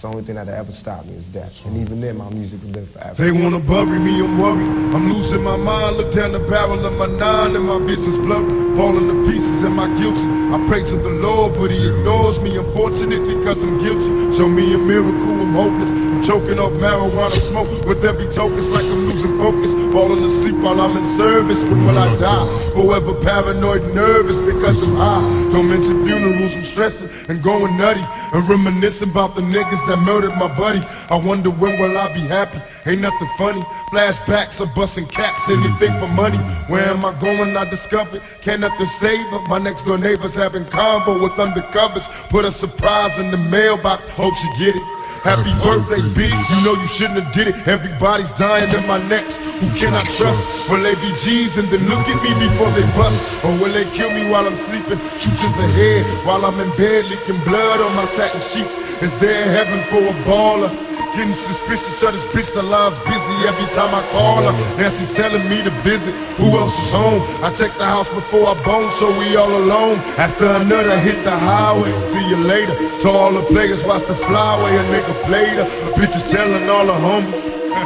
It's the only thing that'll ever stop me is death. And even then, my music will live forever. They wanna bury me, I'm worried. I'm losing my mind. Look down the barrel of my nine and my vision's blurry. Falling to pieces and my guilty. I pray to the Lord, but he ignores me, unfortunately, because I'm guilty. Show me a miracle, I'm hopeless. I'm choking off marijuana smoke. With every token, it's like I'm losing focus. Falling asleep while I'm in service. When will I die? Forever paranoid and nervous because I'm high. Don't mention funerals, I'm stressing and going nutty. And reminiscing about the niggas that murdered my buddy. I wonder when will I be happy? Ain't nothing funny. Flashbacks of busting caps, anything for money. Where am I going? I discovered. Can't nothing save her. My next door neighbor's having combo with undercovers. Put a surprise in the mailbox, hope she get it. Happy birthday, bitch. You know you shouldn't have did it. Everybody's dying in my necks. Who can I trust? Will they be G's and then look at me before they bust? Or will they kill me while I'm sleeping? Shoot to the head while I'm in bed, leaking blood on my satin sheets. Is there heaven for a baller? Getting suspicious of this bitch, the line's busy every time I call her. Now she's telling me to visit, who else is home? I check the house before I bone, so we all alone. After another hit the highway, see you later. To all the players, watch the flyway, a nigga played her. Bitches telling all the homies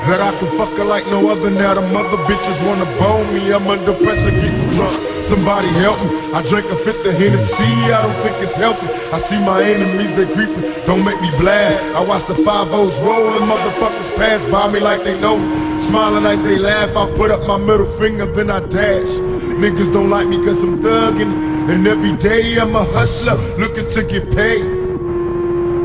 that I can fuck her like no other. Now the mother bitches wanna bone me, I'm under pressure getting drunk. Somebody help me, I drank a fifth of Hennessy, I don't think it's healthy. I see my enemies, they creeping, don't make me blast. I watch the 5-0s roll and motherfuckers pass by me like they know me. Smiling as they laugh, I put up my middle finger, then I dash. Niggas don't like me cause I'm thuggin', and every day I'm a hustler, looking to get paid.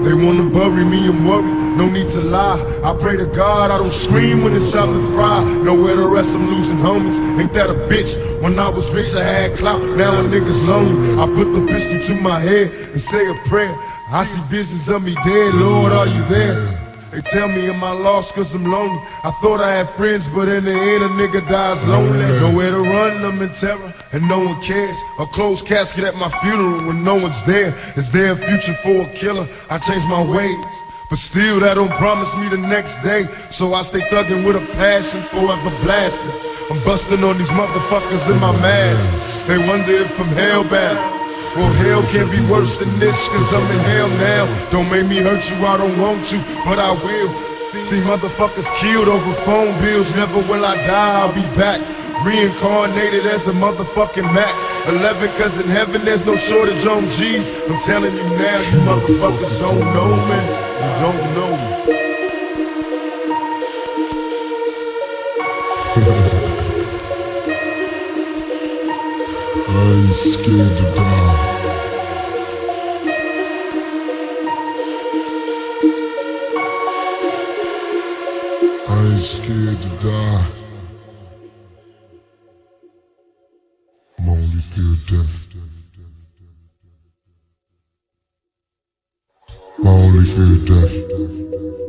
They wanna bury me, I'm worried, no need to lie. I pray to God I don't scream when it's time to fry. Nowhere to rest, I'm losing homies, ain't that a bitch? When I was rich I had clout, now a nigga's lonely. I put the pistol to my head and say a prayer. I see visions of me dead, Lord are you there? They tell me am I lost cause I'm lonely. I thought I had friends but in the end a nigga dies lonely. Nowhere to run, I'm in terror and no one cares. A closed casket at my funeral when no one's there. Is there a future for a killer? I changed my ways, but still that don't promise me the next day. So I stay thugging with a passion, forever blasting. I'm busting on these motherfuckers in my mask. They wonder if I'm hellbound. Well, hell can't be worse than this, cause I'm in hell now. Don't make me hurt you, I don't want to, but I will. See motherfuckers killed over phone bills. Never will I die, I'll be back. Reincarnated as a motherfucking Mac 11, cause in heaven there's no shortage on G's. I'm telling you now, you motherfuckers don't know me. You don't know me. I ain't scared to die. Scared to die. My only fear of death. My only fear of death.